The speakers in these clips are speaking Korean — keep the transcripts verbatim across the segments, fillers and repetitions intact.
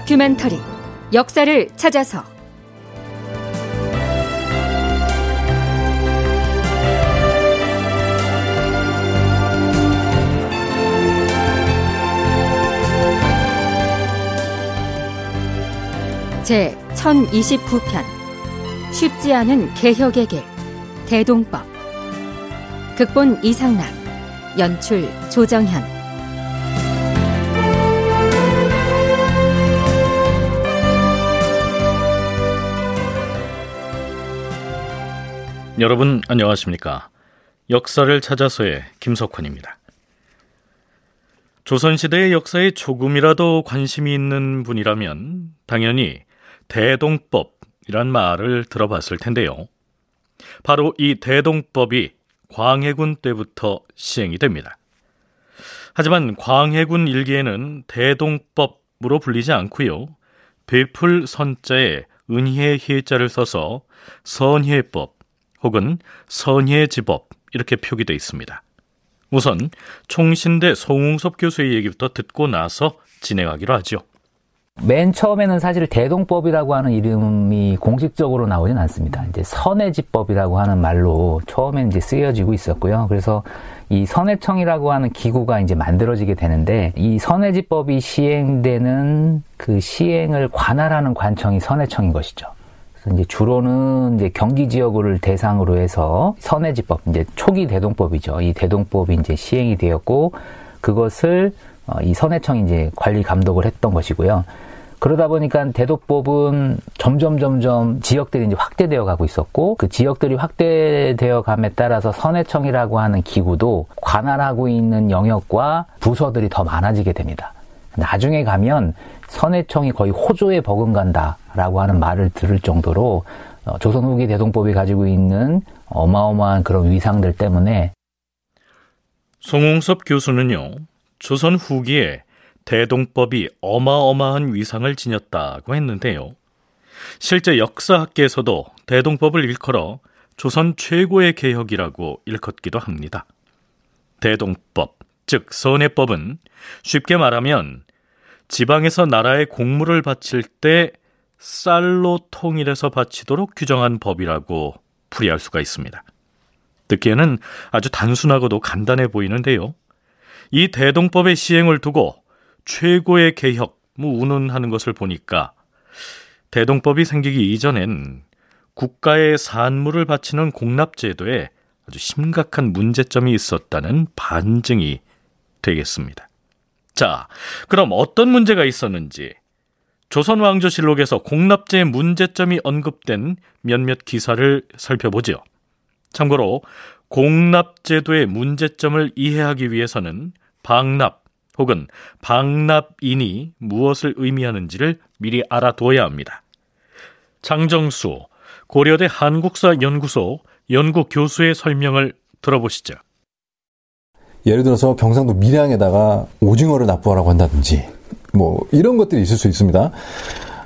다큐멘터리 역사를 찾아서 제 천이십구 편 쉽지 않은 개혁의 길 대동법 극본 이상락 연출 조정현. 여러분 안녕하십니까? 역사를 찾아서의 김석환입니다. 조선시대의 역사에 조금이라도 관심이 있는 분이라면 당연히 대동법이란 말을 들어봤을 텐데요. 바로 이 대동법이 광해군 때부터 시행이 됩니다. 하지만 광해군 일기에는 대동법으로 불리지 않고요. 베풀 선자에 은희의 희자를 써서 선혜법 혹은 선혜지법 이렇게 표기되어 있습니다. 우선 총신대 송웅섭 교수의 얘기부터 듣고 나서 진행하기로 하죠. 맨 처음에는 사실 대동법이라고 하는 이름이 공식적으로 나오진 않습니다. 이제 선혜지법이라고 하는 말로 처음에는 이제 쓰여지고 있었고요. 그래서 이 선혜청이라고 하는 기구가 이제 만들어지게 되는데, 이 선혜지법이 시행되는 그 시행을 관할하는 관청이 선혜청인 것이죠. 이제 주로는 이제 경기 지역을 대상으로 해서 선혜지법, 이제 초기 대동법이죠. 이 대동법이 이제 시행이 되었고, 그것을 이 선혜청이 이제 관리 감독을 했던 것이고요. 그러다 보니까 대동법은 점점 점점 지역들이 이제 확대되어 가고 있었고, 그 지역들이 확대되어 감에 따라서 선혜청이라고 하는 기구도 관할하고 있는 영역과 부서들이 더 많아지게 됩니다. 나중에 가면 선혜청이 거의 호조에 버금간다라고 하는 말을 들을 정도로 조선 후기 대동법이 가지고 있는 어마어마한 그런 위상들 때문에. 송웅섭 교수는요, 조선 후기에 대동법이 어마어마한 위상을 지녔다고 했는데요. 실제 역사학계에서도 대동법을 일컬어 조선 최고의 개혁이라고 일컫기도 합니다. 대동법, 즉 선혜법은 쉽게 말하면 지방에서 나라의 공물을 바칠 때 쌀로 통일해서 바치도록 규정한 법이라고 풀이할 수가 있습니다. 듣기에는 아주 단순하고도 간단해 보이는데요. 이 대동법의 시행을 두고 최고의 개혁, 뭐 운운하는 것을 보니까 대동법이 생기기 이전엔 국가의 산물을 바치는 공납제도에 아주 심각한 문제점이 있었다는 반증이 되겠습니다. 자, 그럼 어떤 문제가 있었는지 조선왕조실록에서 공납제의 문제점이 언급된 몇몇 기사를 살펴보죠. 참고로 공납제도의 문제점을 이해하기 위해서는 방납 혹은 방납인이 무엇을 의미하는지를 미리 알아둬야 합니다. 장정수, 고려대 한국사연구소 연구 교수의 설명을 들어보시죠. 예를 들어서 경상도 밀양에다가 오징어를 납부하라고 한다든지 뭐 이런 것들이 있을 수 있습니다.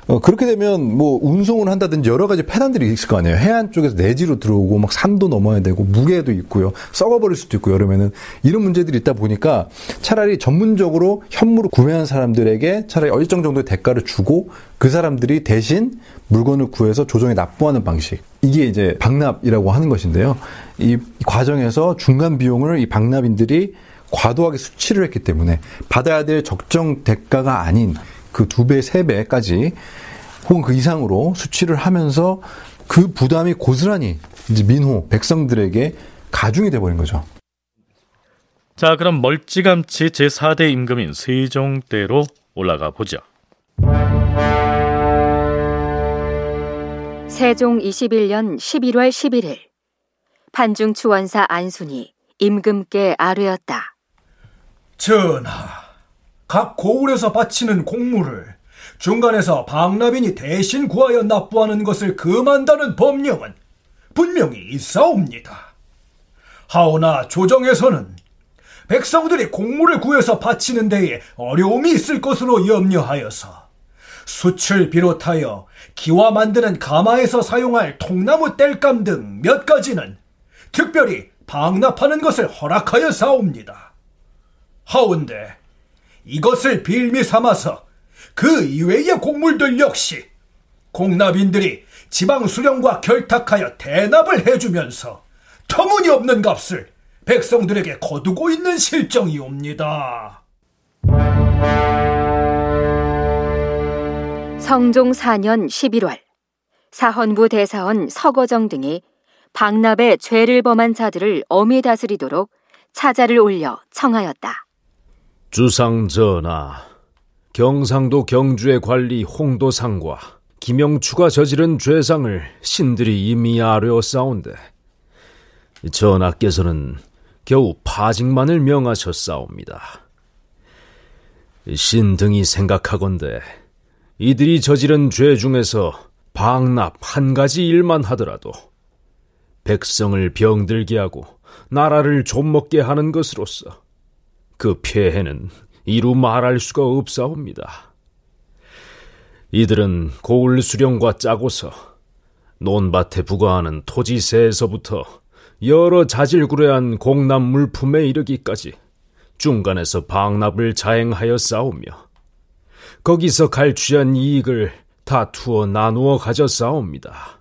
어, 그렇게 되면 뭐 운송을 한다든지 여러 가지 폐단들이 있을 거 아니에요. 해안 쪽에서 내지로 들어오고 막 산도 넘어야 되고 무게도 있고요. 썩어버릴 수도 있고 여름에는 이런 문제들이 있다 보니까 차라리 전문적으로 현물을 구매한 사람들에게 차라리 일정 정도의 대가를 주고 그 사람들이 대신 물건을 구해서 조정에 납부하는 방식. 이게 이제 방납이라고 하는 것인데요. 이 과정에서 중간 비용을 이 방납인들이 과도하게 수치를 했기 때문에 받아야 될 적정 대가가 아닌 그 두 배, 세 배까지 혹은 그 이상으로 수치를 하면서 그 부담이 고스란히 이제 민호, 백성들에게 가중이 돼버린 거죠. 자, 그럼 멀찌감치 제사 대 임금인 세종대로 올라가 보죠. 세종 이십일 년 십일월 십일 일 판중추원사 안순이 임금께 아뢰었다. 전하, 각 고을에서 바치는 공물을 중간에서 방납인이 대신 구하여 납부하는 것을 금한다는 법령은 분명히 있사옵니다. 하오나 조정에서는 백성들이 공물을 구해서 바치는 데에 어려움이 있을 것으로 염려하여서 숯을 비롯하여 기와 만드는 가마에서 사용할 통나무 땔감 등 몇 가지는 특별히 방납하는 것을 허락하여 사옵니다. 하온데 이것을 빌미 삼아서 그 이외의 공물들 역시 공납인들이 지방수령과 결탁하여 대납을 해주면서 터무니없는 값을 백성들에게 거두고 있는 실정이옵니다. 성종 사 년 십일월 사헌부 대사원 서거정 등이 방납의 죄를 범한 자들을 엄히 다스리도록 차자를 올려 청하였다. 주상전하, 경상도 경주의 관리 홍도상과 김영추가 저지른 죄상을 신들이 이미 아뢰었사온데 전하께서는 겨우 파직만을 명하셨사옵니다. 신 등이 생각하건대 이들이 저지른 죄 중에서 방납 한 가지 일만 하더라도 백성을 병들게 하고 나라를 좀먹게 하는 것으로서 그 폐해는 이루 말할 수가 없사옵니다. 이들은 고을 수령과 짜고서 논밭에 부과하는 토지세에서부터 여러 자질구레한 공납 물품에 이르기까지 중간에서 방납을 자행하여 싸우며 거기서 갈취한 이익을 다투어 나누어 가져 싸웁니다.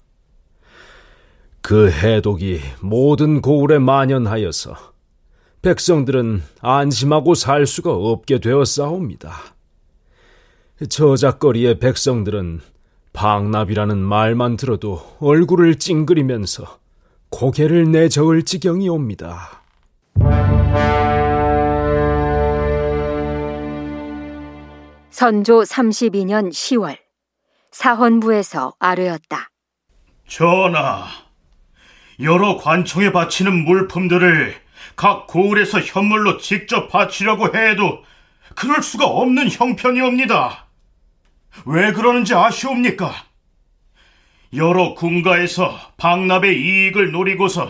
그 해독이 모든 고을에 만연하여서 백성들은 안심하고 살 수가 없게 되어 싸웁니다. 저작거리의 백성들은 방납이라는 말만 들어도 얼굴을 찡그리면서 고개를 내저을 지경이 옵니다. 선조 삼십이 년 시월 사헌부에서 아뢰었다. 전하, 여러 관청에 바치는 물품들을 각 고을에서 현물로 직접 바치려고 해도 그럴 수가 없는 형편이옵니다. 왜 그러는지 아시옵니까? 여러 군가에서 방납의 이익을 노리고서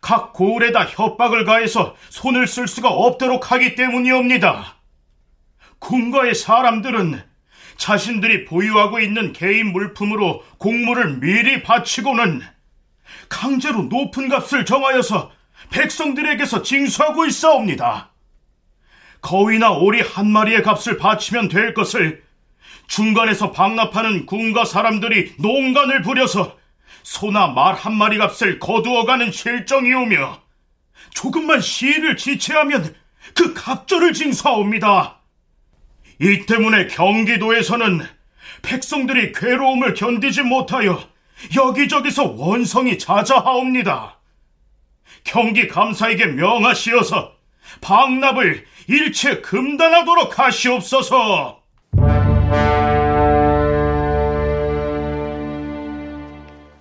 각 고을에다 협박을 가해서 손을 쓸 수가 없도록 하기 때문이옵니다. 군가의 사람들은 자신들이 보유하고 있는 개인 물품으로 공물을 미리 바치고는 강제로 높은 값을 정하여서 백성들에게서 징수하고 있사옵니다. 거위나 오리 한 마리의 값을 바치면 될 것을 중간에서 방납하는 군가 사람들이 농간을 부려서 소나 말 한 마리 값을 거두어가는 실정이오며 조금만 시위를 지체하면 그 갑절을 징수하옵니다. 이 때문에 경기도에서는 백성들이 괴로움을 견디지 못하여 여기저기서 원성이 자자하옵니다. 경기감사에게 명하시어서 방납을 일체 금단하도록 하시옵소서.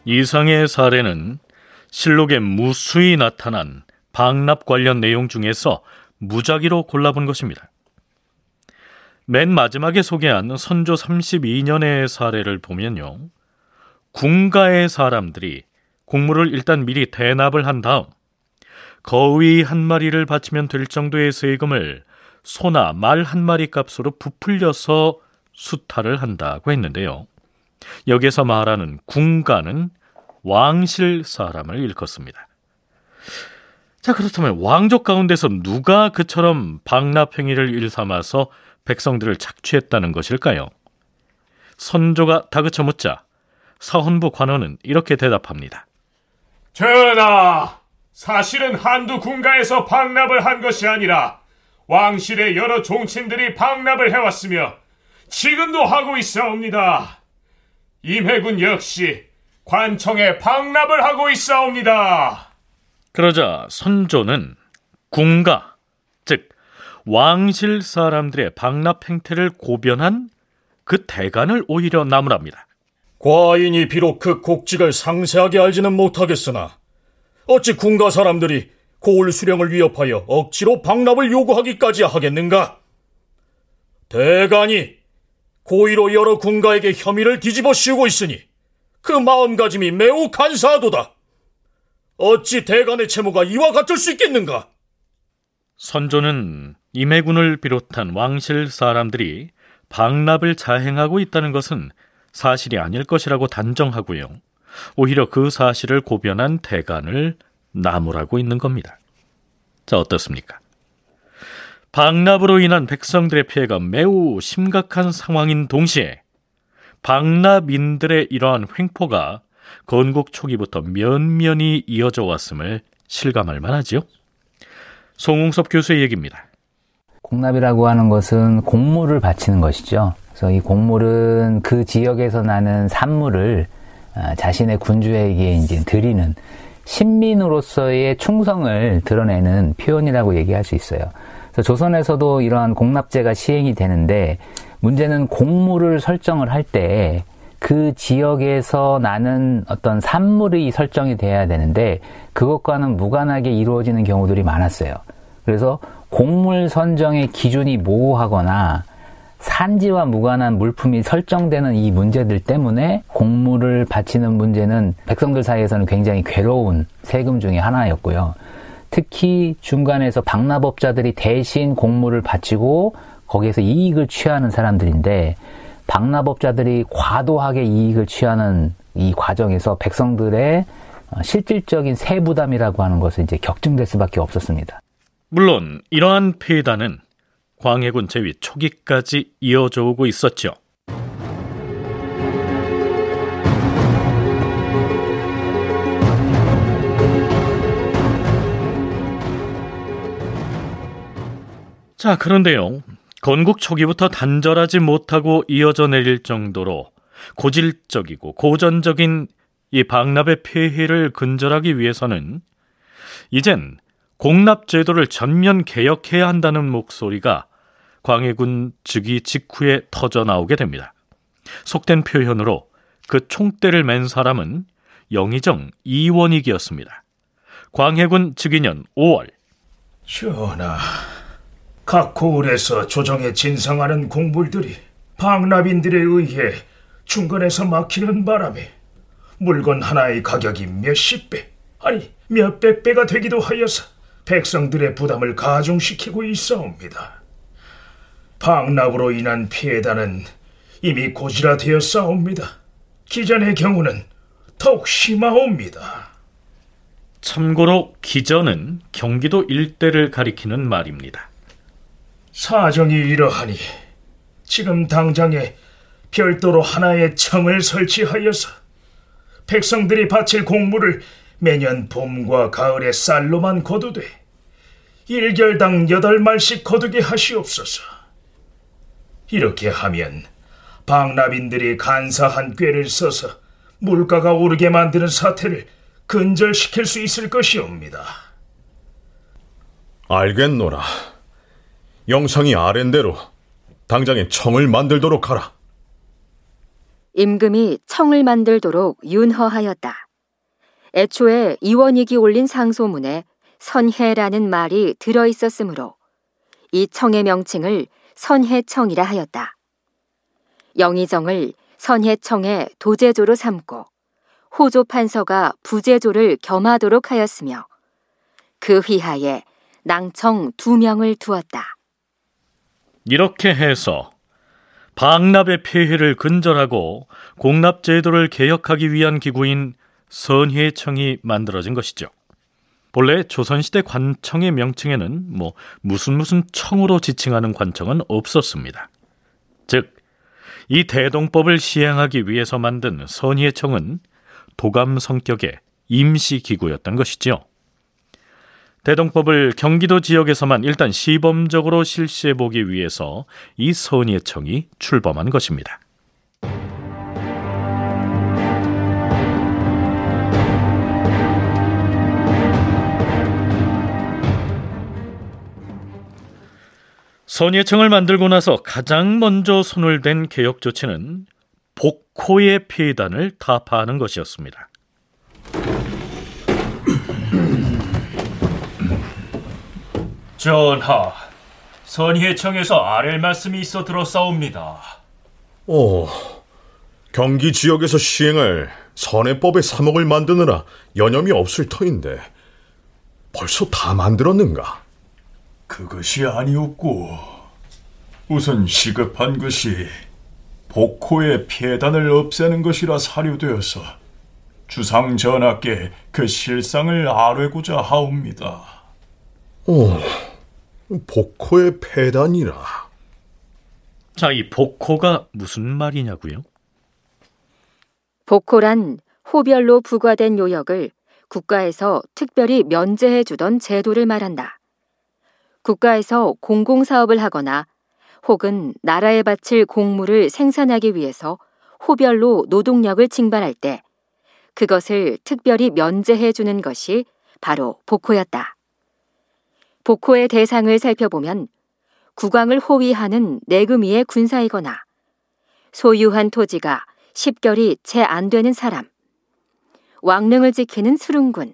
이상의 사례는 실록에 무수히 나타난 방납 관련 내용 중에서 무작위로 골라본 것입니다. 맨 마지막에 소개한 선조 삼십이 년의 사례를 보면요, 군가의 사람들이 공물을 일단 미리 대납을 한 다음 거위 한 마리를 바치면 될 정도의 세금을 소나 말 한 마리 값으로 부풀려서 수탈을 한다고 했는데요, 여기에서 말하는 군가는 왕실 사람을 일컫습니다. 자, 그렇다면 왕족 가운데서 누가 그처럼 방납 행위를 일삼아서 백성들을 착취했다는 것일까요? 선조가 다그쳐 묻자 사헌부 관원은 이렇게 대답합니다. 전하, 사실은 한두 군가에서 방납을 한 것이 아니라 왕실의 여러 종친들이 방납을 해왔으며 지금도 하고 있사옵니다. 임해군 역시 관청에 방납을 하고 있사옵니다. 그러자 선조는 군가, 즉 왕실 사람들의 방납 행태를 고변한 그 대간을 오히려 나무랍니다. 과인이 비록 그 곡직을 상세하게 알지는 못하겠으나 어찌 군가 사람들이 고을 수령을 위협하여 억지로 방납을 요구하기까지 하겠는가? 대간이 고의로 여러 군가에게 혐의를 뒤집어 씌우고 있으니 그 마음가짐이 매우 간사하도다. 어찌 대간의 채무가 이와 같을 수 있겠는가? 선조는 임해군을 비롯한 왕실 사람들이 방납을 자행하고 있다는 것은 사실이 아닐 것이라고 단정하고요, 오히려 그 사실을 고변한 대간을 나무라고 있는 겁니다. 자, 어떻습니까? 방납으로 인한 백성들의 피해가 매우 심각한 상황인 동시에 방납인들의 이러한 횡포가 건국 초기부터 면면이 이어져 왔음을 실감할 만하지요. 송웅섭 교수의 얘기입니다. 공납이라고 하는 것은 공물을 바치는 것이죠. 그래서 이 공물은 그 지역에서 나는 산물을 자신의 군주에게 이제 드리는 신민으로서의 충성을 드러내는 표현이라고 얘기할 수 있어요. 그래서 조선에서도 이러한 공납제가 시행이 되는데 문제는 공물을 설정을 할 때 그 지역에서 나는 어떤 산물이 설정이 돼야 되는데 그것과는 무관하게 이루어지는 경우들이 많았어요. 그래서 공물 선정의 기준이 모호하거나 산지와 무관한 물품이 설정되는 이 문제들 때문에 공물을 바치는 문제는 백성들 사이에서는 굉장히 괴로운 세금 중에 하나였고요. 특히 중간에서 방납업자들이 대신 공물을 바치고 거기에서 이익을 취하는 사람들인데 방납업자들이 과도하게 이익을 취하는 이 과정에서 백성들의 실질적인 세부담이라고 하는 것을 이제 격증될 수밖에 없었습니다. 물론 이러한 폐단은 광해군 제위 초기까지 이어져 오고 있었죠. 자, 그런데요. 건국 초기부터 단절하지 못하고 이어져 내릴 정도로 고질적이고 고전적인 이 방납의 폐해를 근절하기 위해서는 이젠 공납제도를 전면 개혁해야 한다는 목소리가 광해군 즉위 직후에 터져나오게 됩니다. 속된 표현으로 그 총대를 맨 사람은 영의정 이원익이었습니다. 광해군 즉위년 오월, 전하, 각 고을에서 조정에 진상하는 공물들이 방납인들에 의해 중간에서 막히는 바람에 물건 하나의 가격이 몇십 배, 아니 몇백 배가 되기도 하여서 백성들의 부담을 가중시키고 있사옵니다. 방납으로 인한 피해단은 이미 고질화되었사옵니다. 기전의 경우는 더욱 심하옵니다. 참고로 기전은 경기도 일대를 가리키는 말입니다. 사정이 이러하니 지금 당장에 별도로 하나의 청을 설치하여서 백성들이 바칠 공물을 매년 봄과 가을에 쌀로만 거두되 일결당 여덟 말씩 거두게 하시옵소서. 이렇게 하면 방납인들이 간사한 꾀를 써서 물가가 오르게 만드는 사태를 근절시킬 수 있을 것이옵니다. 알겠노라. 영상이 아랜대로 당장에 청을 만들도록 하라. 임금이 청을 만들도록 윤허하였다. 애초에 이원익이 올린 상소문에 선해라는 말이 들어있었으므로 이 청의 명칭을 선혜청이라 하였다. 영의정을 선혜청의 도제조로 삼고 호조 판서가 부제조를 겸하도록 하였으며 그 휘하에 낭청 두 명을 두었다. 이렇게 해서 방납의 폐해를 근절하고 공납제도를 개혁하기 위한 기구인 선혜청이 만들어진 것이죠. 본래 조선시대 관청의 명칭에는 뭐 무슨 무슨 청으로 지칭하는 관청은 없었습니다. 즉, 이 대동법을 시행하기 위해서 만든 선혜청은 도감 성격의 임시기구였던 것이죠. 대동법을 경기도 지역에서만 일단 시범적으로 실시해보기 위해서 이 선혜청이 출범한 것입니다. 선혜청을 만들고 나서 가장 먼저 손을 댄 개혁 조치는 복호의 폐단을 타파하는 것이었습니다. 전하, 선혜청에서 아랠 말씀이 있어 들었사옵니다. 오, 경기 지역에서 시행할 선혜법의 사목을 만드느라 여념이 없을 터인데 벌써 다 만들었는가? 그것이 아니었고 우선 시급한 것이 복호의 폐단을 없애는 것이라 사료되어서 주상 전하께 그 실상을 아뢰고자 하옵니다. 오, 복호의 폐단이라. 자, 이 복호가 무슨 말이냐고요? 복호란 호별로 부과된 요역을 국가에서 특별히 면제해주던 제도를 말한다. 국가에서 공공사업을 하거나 혹은 나라에 바칠 공물을 생산하기 위해서 호별로 노동력을 징발할 때 그것을 특별히 면제해주는 것이 바로 복호였다. 복호의 대상을 살펴보면 국왕을 호위하는 내금위의 군사이거나 소유한 토지가 십결이 채 안 되는 사람, 왕릉을 지키는 수릉군,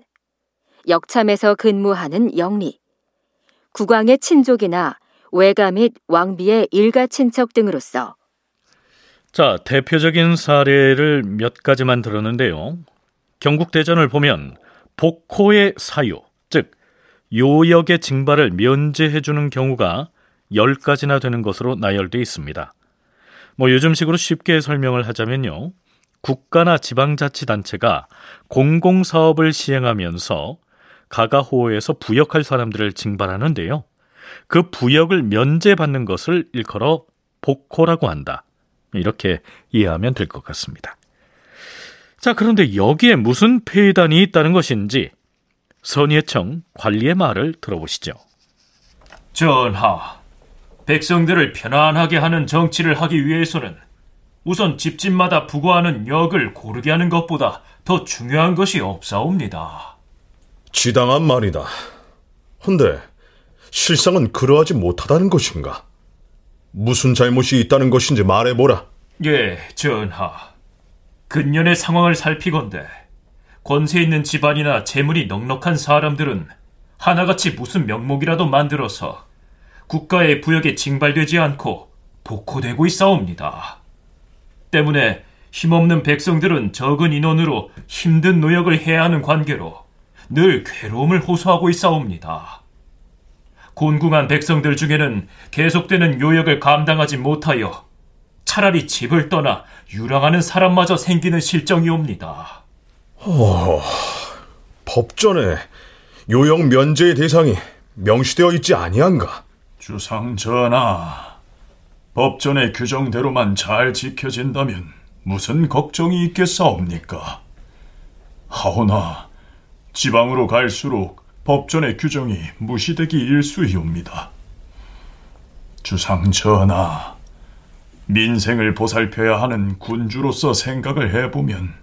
역참에서 근무하는 영리, 국왕의 친족이나 외가 및 왕비의 일가 친척 등으로서. 자, 대표적인 사례를 몇 가지만 들었는데요. 경국대전을 보면 복호의 사유, 즉 요역의 징발을 면제해주는 경우가 열 가지나 되는 것으로 나열되어 있습니다. 뭐 요즘식으로 쉽게 설명을 하자면요, 국가나 지방자치단체가 공공사업을 시행하면서 가가호호에서 부역할 사람들을 징발하는데요, 그 부역을 면제받는 것을 일컬어 복호라고 한다, 이렇게 이해하면 될 것 같습니다. 자, 그런데 여기에 무슨 폐단이 있다는 것인지 선혜청 관리의 말을 들어보시죠. 전하, 백성들을 편안하게 하는 정치를 하기 위해서는 우선 집집마다 부과하는 역을 고르게 하는 것보다 더 중요한 것이 없사옵니다. 지당한 말이다. 헌데 실상은 그러하지 못하다는 것인가? 무슨 잘못이 있다는 것인지 말해보라. 예, 전하. 근년의 상황을 살피건대 권세 있는 집안이나 재물이 넉넉한 사람들은 하나같이 무슨 명목이라도 만들어서 국가의 부역에 징발되지 않고 복호되고 있사옵니다. 때문에 힘없는 백성들은 적은 인원으로 힘든 노역을 해야 하는 관계로 늘 괴로움을 호소하고 있사옵니다. 곤궁한 백성들 중에는 계속되는 요역을 감당하지 못하여 차라리 집을 떠나 유랑하는 사람마저 생기는 실정이옵니다. 어, 법전에 요역 면제의 대상이 명시되어 있지 아니한가? 주상 전하, 법전의 규정대로만 잘 지켜진다면 무슨 걱정이 있겠사옵니까? 하오나 지방으로 갈수록 법전의 규정이 무시되기 일쑤이옵니다. 주상 전하, 민생을 보살펴야 하는 군주로서 생각을 해보면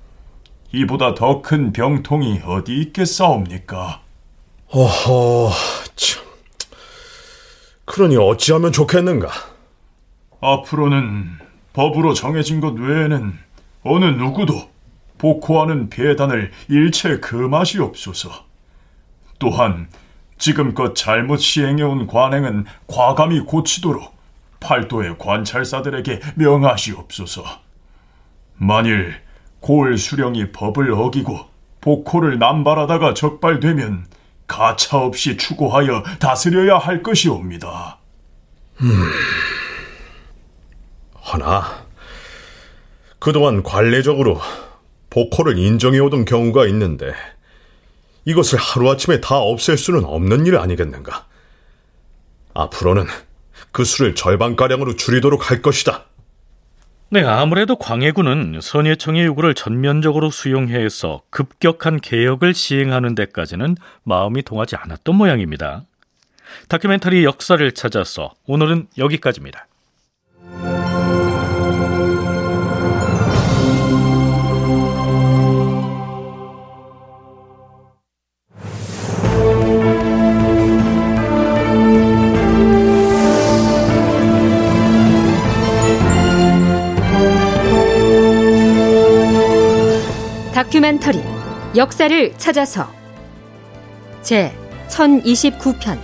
이보다 더 큰 병통이 어디 있겠사옵니까? 어허, 참. 그러니 어찌하면 좋겠는가? 앞으로는 법으로 정해진 것 외에는 어느 누구도 복호하는 폐단을 일체 금하시옵소서. 또한 지금껏 잘못 시행해온 관행은 과감히 고치도록 팔도의 관찰사들에게 명하시옵소서. 만일 고을 수령이 법을 어기고 복호를 남발하다가 적발되면 가차없이 추구하여 다스려야 할 것이옵니다. 음. 허나 그동안 관례적으로 복호를 인정해오던 경우가 있는데 이것을 하루아침에 다 없앨 수는 없는 일 아니겠는가? 앞으로는 그 수를 절반가량으로 줄이도록 할 것이다. 네, 아무래도 광해군은 선혜청의 요구를 전면적으로 수용해서 급격한 개혁을 시행하는 데까지는 마음이 동하지 않았던 모양입니다. 다큐멘터리 역사를 찾아서 오늘은 여기까지입니다. 다큐멘터리 역사를 찾아서 제 천이십구 편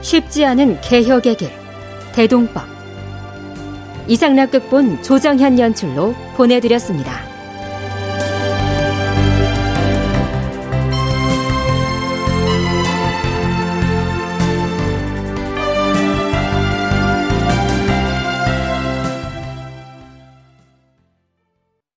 쉽지 않은 개혁의 길 대동법, 이상락 극본, 조정현 연출로 보내드렸습니다.